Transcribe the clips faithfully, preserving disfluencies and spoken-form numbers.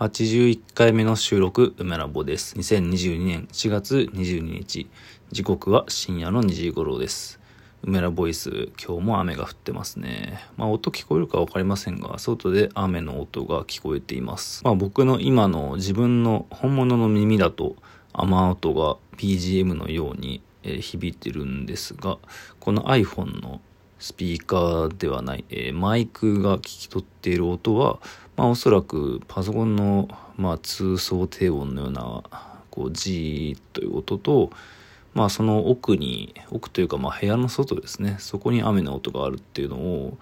はちじゅういっかいめの収録、梅ラボです。にせんにじゅうにねんしがつにじゅうににち、時刻は深夜のにじ頃です。梅ラボイス、今日も雨が降ってますね。まあ音聞こえるかわかりませんが、外で雨の音が聞こえています。まあ僕の今の自分の本物の耳だと雨音が ビージーエム のように響いてるんですが、この iPhone のスピーカーではない、えー、マイクが聞き取っている音は、まあ、おそらくパソコンの、まあ、通奏低音のようなこうジーという音と、まあ、その奥に奥というか、まあ、部屋の外ですね、そこに雨の音があるっていうのを、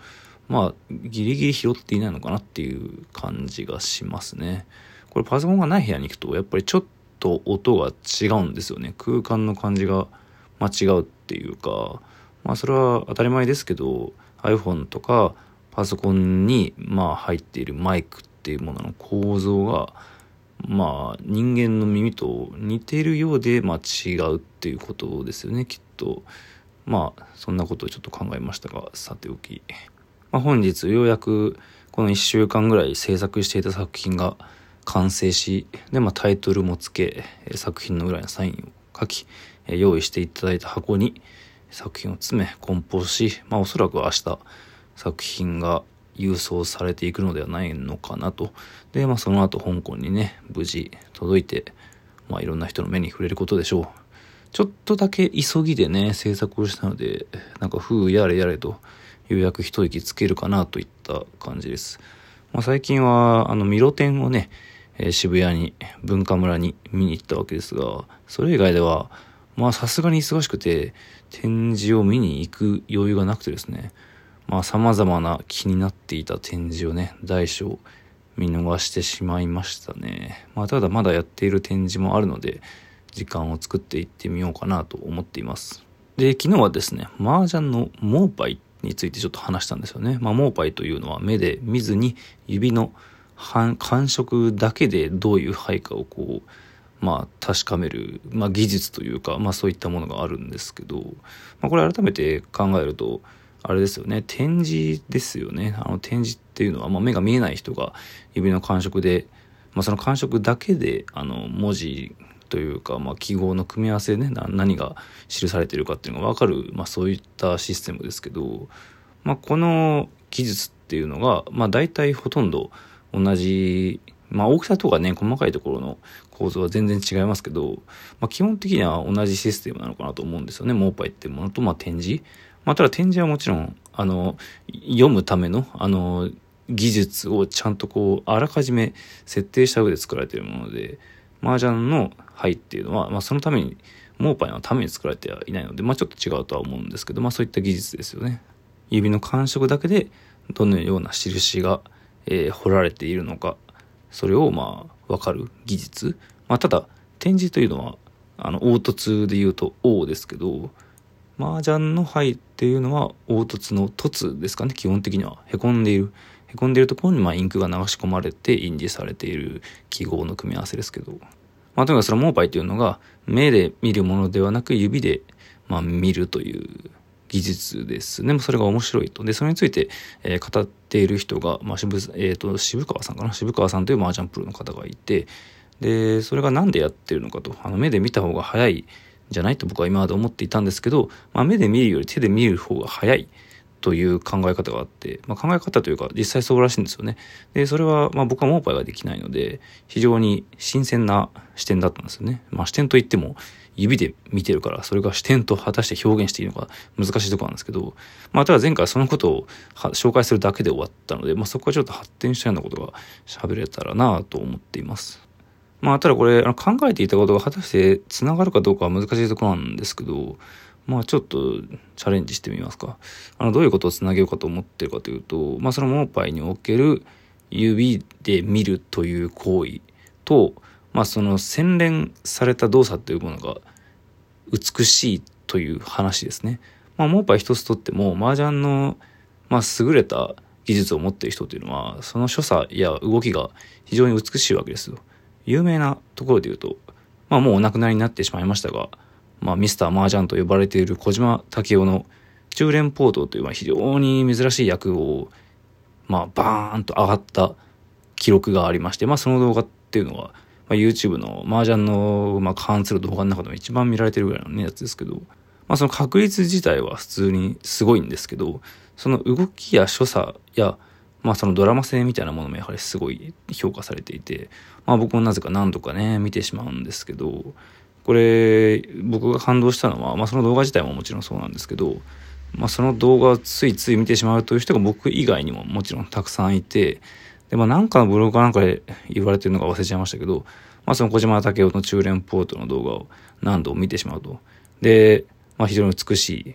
まあ、ギリギリ拾っていないのかなっていう感じがしますね。これパソコンがない部屋に行くとやっぱりちょっと音が違うんですよね。空間の感じが、まあ、違うっていうか、まあ、それは当たり前ですけど iPhone とかパソコンにまあ入っているマイクっていうものの構造がまあ人間の耳と似ているようでまあ違うっていうことですよね、きっと。まあそんなことをちょっと考えましたが、さておき、まあ、本日ようやくこのいっしゅうかんぐらい制作していた作品が完成し、でまあタイトルもつけ、作品の裏にサインを書き、用意していただいた箱に作品を詰め梱包し、まあ、おそらく明日作品が郵送されていくのではないのかなと。で、まあ、その後香港にね無事届いて、まあ、いろんな人の目に触れることでしょう。ちょっとだけ急ぎでね制作をしたので、なんかふうやれやれとようやく一息つけるかなといった感じです。まあ、最近はあのミロ展をね、えー、渋谷に文化村に見に行ったわけですが、それ以外ではまあさすがに忙しくて展示を見に行く余裕がなくてですね、まあ様々な気になっていた展示をね大小見逃してしまいましたね。まあただまだやっている展示もあるので時間を作っていってみようかなと思っています。で、昨日はですね麻雀の盲牌についてちょっと話したんですよね。まあ盲牌というのは目で見ずに指の感触だけでどういう牌かをこうまあ、確かめる、まあ、技術というか、まあ、そういったものがあるんですけど、まあ、これ改めて考えるとあれですよね、展示ですよね。あの展示っていうのは、まあ、目が見えない人が指の感触で、まあ、その感触だけであの文字というか、まあ、記号の組み合わせで、ね、何が記されているかっていうのが分かる、まあ、そういったシステムですけど、まあ、この技術っていうのが、まあ、大体ほとんど同じ、まあ、大きさとかね細かいところの構造は全然違いますけど、まあ、基本的には同じシステムなのかなと思うんですよね、盲牌っていうものと、まあ、展示、まあ、ただ展示はもちろんあの読むための、あの技術をちゃんとこうあらかじめ設定した上で作られているもので、麻雀の牌っていうのは、まあ、そのために盲牌のために作られてはいないので、まあ、ちょっと違うとは思うんですけど、まあ、そういった技術ですよね。指の感触だけでどのような印が、えー、彫られているのか、それをまあ分かる技術、まあ、ただ展示というのはあの凹凸でいうと凹ですけど、麻雀の牌っていうのは凹凸の凸ですかね。基本的にはへこんでいるへこんでいるところにまあインクが流し込まれて印字されている記号の組み合わせですけど、まあ、とにかくその盲牌というのが目で見るものではなく指でまあ見るという技術ですね。それが面白いと。で、それについて、えー、語っている人が、まあ 渋, えー、と渋川さんかな渋川さんという麻雀プロの方がいて、でそれが何でやってるのかと、あの目で見た方が早いんじゃないと僕は今まで思っていたんですけど、まあ、目で見るより手で見る方が早いという考え方があって、まあ、考え方というか実際そうらしいんですよね。でそれは、まあ、僕は盲牌ができないので非常に新鮮な視点だったんですよね。まあ、視点といっても指で見てるから、それが視点と果たして表現していいのか難しいところなんですけど、まあ、ただ前回そのことを紹介するだけで終わったので、まあ、そこはちょっと発展したようなことが喋れたらなと思っています。まあ、ただこれ考えていたことが果たしてつながるかどうかは難しいところなんですけど、まあ、ちょっとチャレンジしてみますか。あのどういうことをつなげようかと思ってるかというと、まあ、その盲牌における指で見るという行為と、まあ、その洗練された動作というものが美しいという話ですね。まあ、盲牌一つとっても麻雀の、まあ、優れた技術を持っている人というのはその所作や動きが非常に美しいわけですよ。有名なところでいうと、まあ、もうお亡くなりになってしまいましたが、まあ、ミスター麻雀と呼ばれている小島武夫の中連ポートという非常に珍しい役を、まあ、バーンと上がった記録がありまして、まあ、その動画っていうのは、まあ、YouTube の麻雀の、まあ、関する動画の中でも一番見られてるぐらいの、ね、やつですけど、まあ、その確率自体は普通にすごいんですけど、その動きや所作や、まあ、そのドラマ性みたいなものもやはりすごい評価されていて、まあ、僕もなぜか何度かね見てしまうんですけど、これ僕が感動したのは、まあ、その動画自体ももちろんそうなんですけど、まあ、その動画をついつい見てしまうという人が僕以外にももちろんたくさんいて、で、まあ、なんかのブログかなんかで言われてるのか忘れちゃいましたけど、まあ、その小島武夫の中連ポートの動画を何度も見てしまうと、で、まあ、非常に美しい、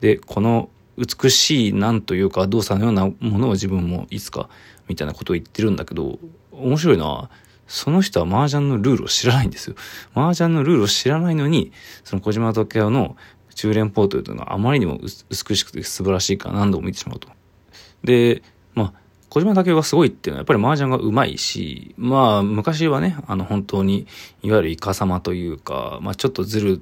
で、この美しいなんというか動作のようなものを自分もいつかみたいなことを言ってるんだけど、面白いのはその人は麻雀のルールを知らないんですよ。麻雀のルールを知らないのに、その小島武夫の中連ポートというのがあまりにも美しくて素晴らしいから何度も見てしまうと。で、まあ小島武夫がすごいっていうのはやっぱり麻雀がうまいし、まあ昔はね、あの本当にいわゆるイカ様というか、まあちょっとずる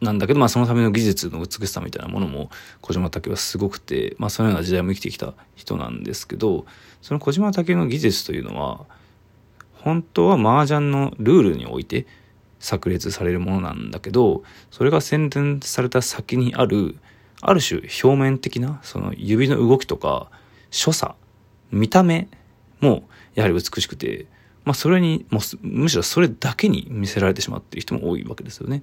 なんだけど、まあそのための技術の美しさみたいなものも小島武夫はすごくて、まあそのような時代も生きてきた人なんですけど、その小島武夫の技術というのは本当は麻雀のルールにおいて炸裂されるものなんだけど、それが洗練された先にあるある種表面的なその指の動きとか所作、見た目もやはり美しくて、まあそれにもうむしろそれだけに見せられてしまっている人も多いわけですよね。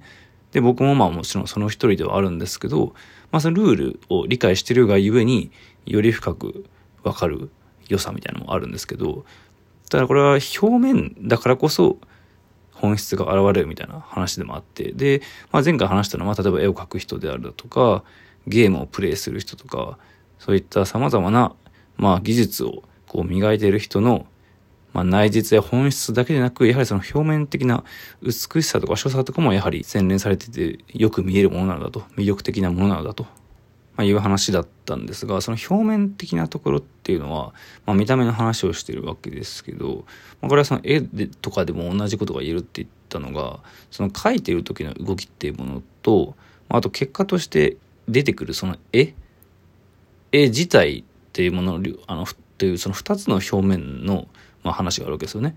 で、僕もまあもちろんその一人ではあるんですけど、まあそのルールを理解しているがゆえにより深く分かる良さみたいなのもあるんですけど、ただこれは表面だからこそ本質が現れるみたいな話でもあって、で、まあ、前回話したのは例えば絵を描く人であるだとかゲームをプレイする人とか、そういったさまざまなまあ技術をこう磨いている人の、まあ、内実や本質だけでなく、やはりその表面的な美しさとか所作とかもやはり洗練されててよく見えるものなのだと、魅力的なものなのだと、まあ、いう話だったんですが、その表面的なところっていうのは、まあ、見た目の話をしているわけですけど、まあ、これはその絵とかでも同じことが言えるって言ったのが、その描いている時の動きっていうものと、あと結果として出てくるその絵絵自体っていうものの、あのっていうそのふたつの表面の、まあ、話があるわけですよね。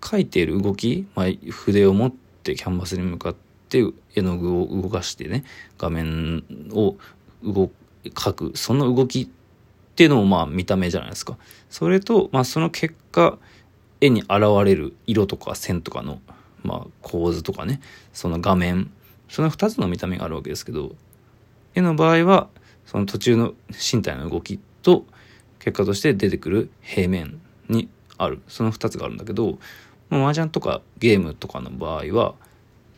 描いている動き、まあ、筆を持ってキャンバスに向かって絵の具を動かしてね、画面を動描く、その動きっていうのもまあ見た目じゃないですか。それと、まあ、その結果絵に現れる色とか線とかの、まあ、構図とかね、その画面、そのふたつの見た目があるわけですけど、絵の場合はその途中の身体の動きと結果として出てくる平面にある、そのふたつがあるんだけど、まあ、麻雀とかゲームとかの場合は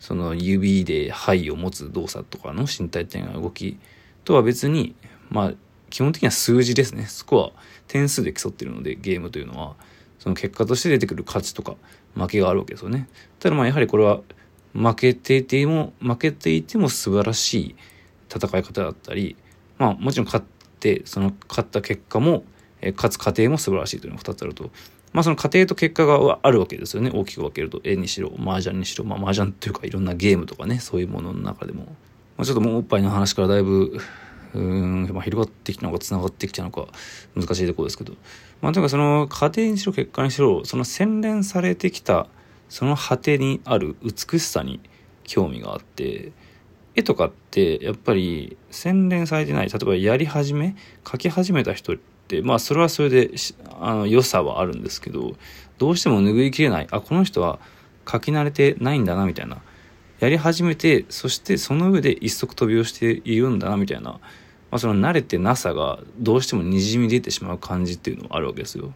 その指で牌を持つ動作とかの身体的な動きとは別に、まあ基本的には数字ですね。スコア、点数で競っているので、ゲームというのはその結果として出てくる勝ちとか負けがあるわけですよね。ただまあやはりこれは負けていても負けていても素晴らしい戦い方だったり、まあもちろん勝ってその勝った結果も勝つ過程も素晴らしいというのがふたつあると、まあその過程と結果があるわけですよね。大きく分けると絵にしろ麻雀にしろ、まあ麻雀というかいろんなゲームとかね、そういうものの中でも。まあ、ちょっともうおっぱいの話からだいぶうーん、まあ、広がってきたのかつながってきたのか難しいところですけど、まあ、とにかくその過程にしろ結果にしろ、その洗練されてきたその果てにある美しさに興味があって、絵とかってやっぱり洗練されてない、例えばやり始め描き始めた人って、まあそれはそれであの良さはあるんですけど、どうしても拭いきれない、あ、この人は描き慣れてないんだなみたいな、やり始めてそしてその上で一足飛びをしているんだなみたいな、まあ、その慣れてなさがどうしてもにじみ出てしまう感じっていうのもあるわけですよ。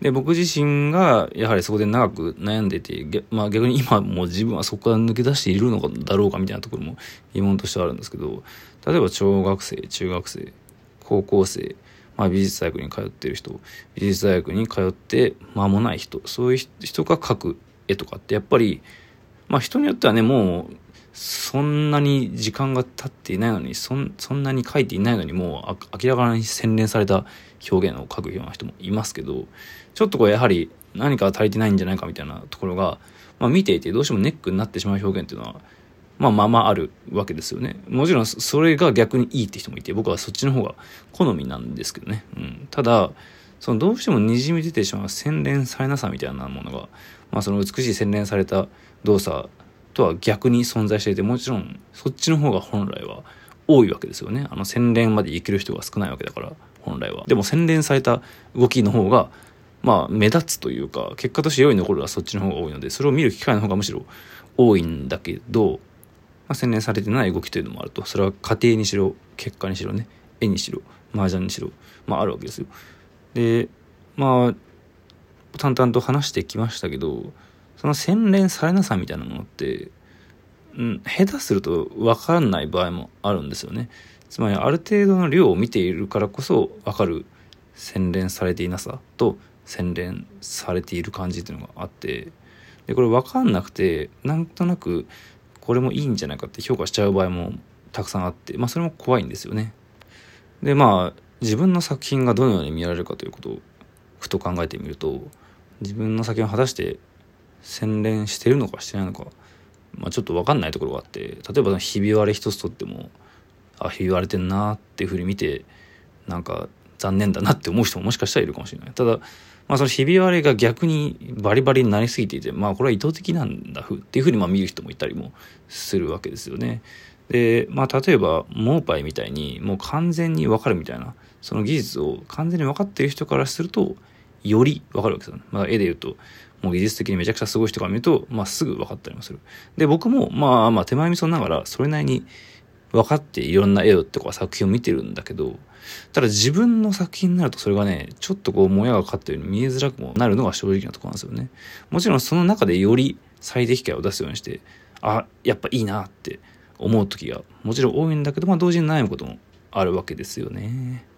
で、僕自身がやはりそこで長く悩んでて、まあ、逆に今もう自分はそこから抜け出しているのだろうかみたいなところも疑問としてはあるんですけど、例えば小学生、中学生、高校生、まあ、美術大学に通っている人、美術大学に通って間もない人、そういう人が描く絵とかってやっぱり、まあ、人によってはね、もうそんなに時間が経っていないのに、そん、そんなに書いていないのに、もう明らかに洗練された表現を書くような人もいますけど、ちょっとこれやはり何か足りてないんじゃないかみたいなところが、まあ、見ていてどうしてもネックになってしまう表現っていうのは、まあまあまああるわけですよね。もちろんそれが逆にいいって人もいて、僕はそっちの方が好みなんですけどね。うん、ただそのどうしてもにじみ出てしまう洗練されなさみたいなものが、まあ、その美しい洗練された動作とは逆に存在していて、もちろんそっちの方が本来は多いわけですよね。あの洗練までいける人が少ないわけだから本来は。でも洗練された動きの方がまあ目立つというか、結果として良い残るはそっちの方が多いので、それを見る機会の方がむしろ多いんだけど、まあ、洗練されてない動きというのもあると。それは家庭にしろ結果にしろね、絵にしろ麻雀にしろ、まああるわけですよ。でまあ淡々と話してきましたけど、その洗練されなさみたいなものって、うん、下手すると分からない場合もあるんですよね。つまりある程度の量を見ているからこそ分かる洗練されていなさと洗練されている感じというのがあって、でこれ分かんなくてなんとなくこれもいいんじゃないかって評価しちゃう場合もたくさんあって、まあ、それも怖いんですよね。でまあ自分の作品がどのように見られるかということをふと考えてみると、自分の作品を果たして洗練してるのかしてないのか、まあ、ちょっと分かんないところがあって、例えばひび割れ一つとっても、あひび割れてんなっていうふうに見てなんか残念だなって思う人ももしかしたらいるかもしれない。ただ、まあ、そのひび割れが逆にバリバリになりすぎていて、まあこれは意図的なんだっていうふうにまあ見る人もいたりもするわけですよね。でまあ、例えばモーパイみたいにもう完全に分かるみたいな、その技術を完全に分かっている人からするとより分かるわけですよね。まあ、絵で言うともう技術的にめちゃくちゃすごい人から見ると、まあ、すぐ分かったりもする。で僕もまあまあ手前味噌ながらそれなりに分かっていろんな絵とか作品を見てるんだけど、ただ自分の作品になるとそれがねちょっとこうもやがかかったように見えづらくもなるのが正直なところなんですよね。もちろんその中でより最適解を出すようにして、あやっぱいいなって思う時がもちろん多いんだけど、まあ、同時に悩むこともあるわけですよね。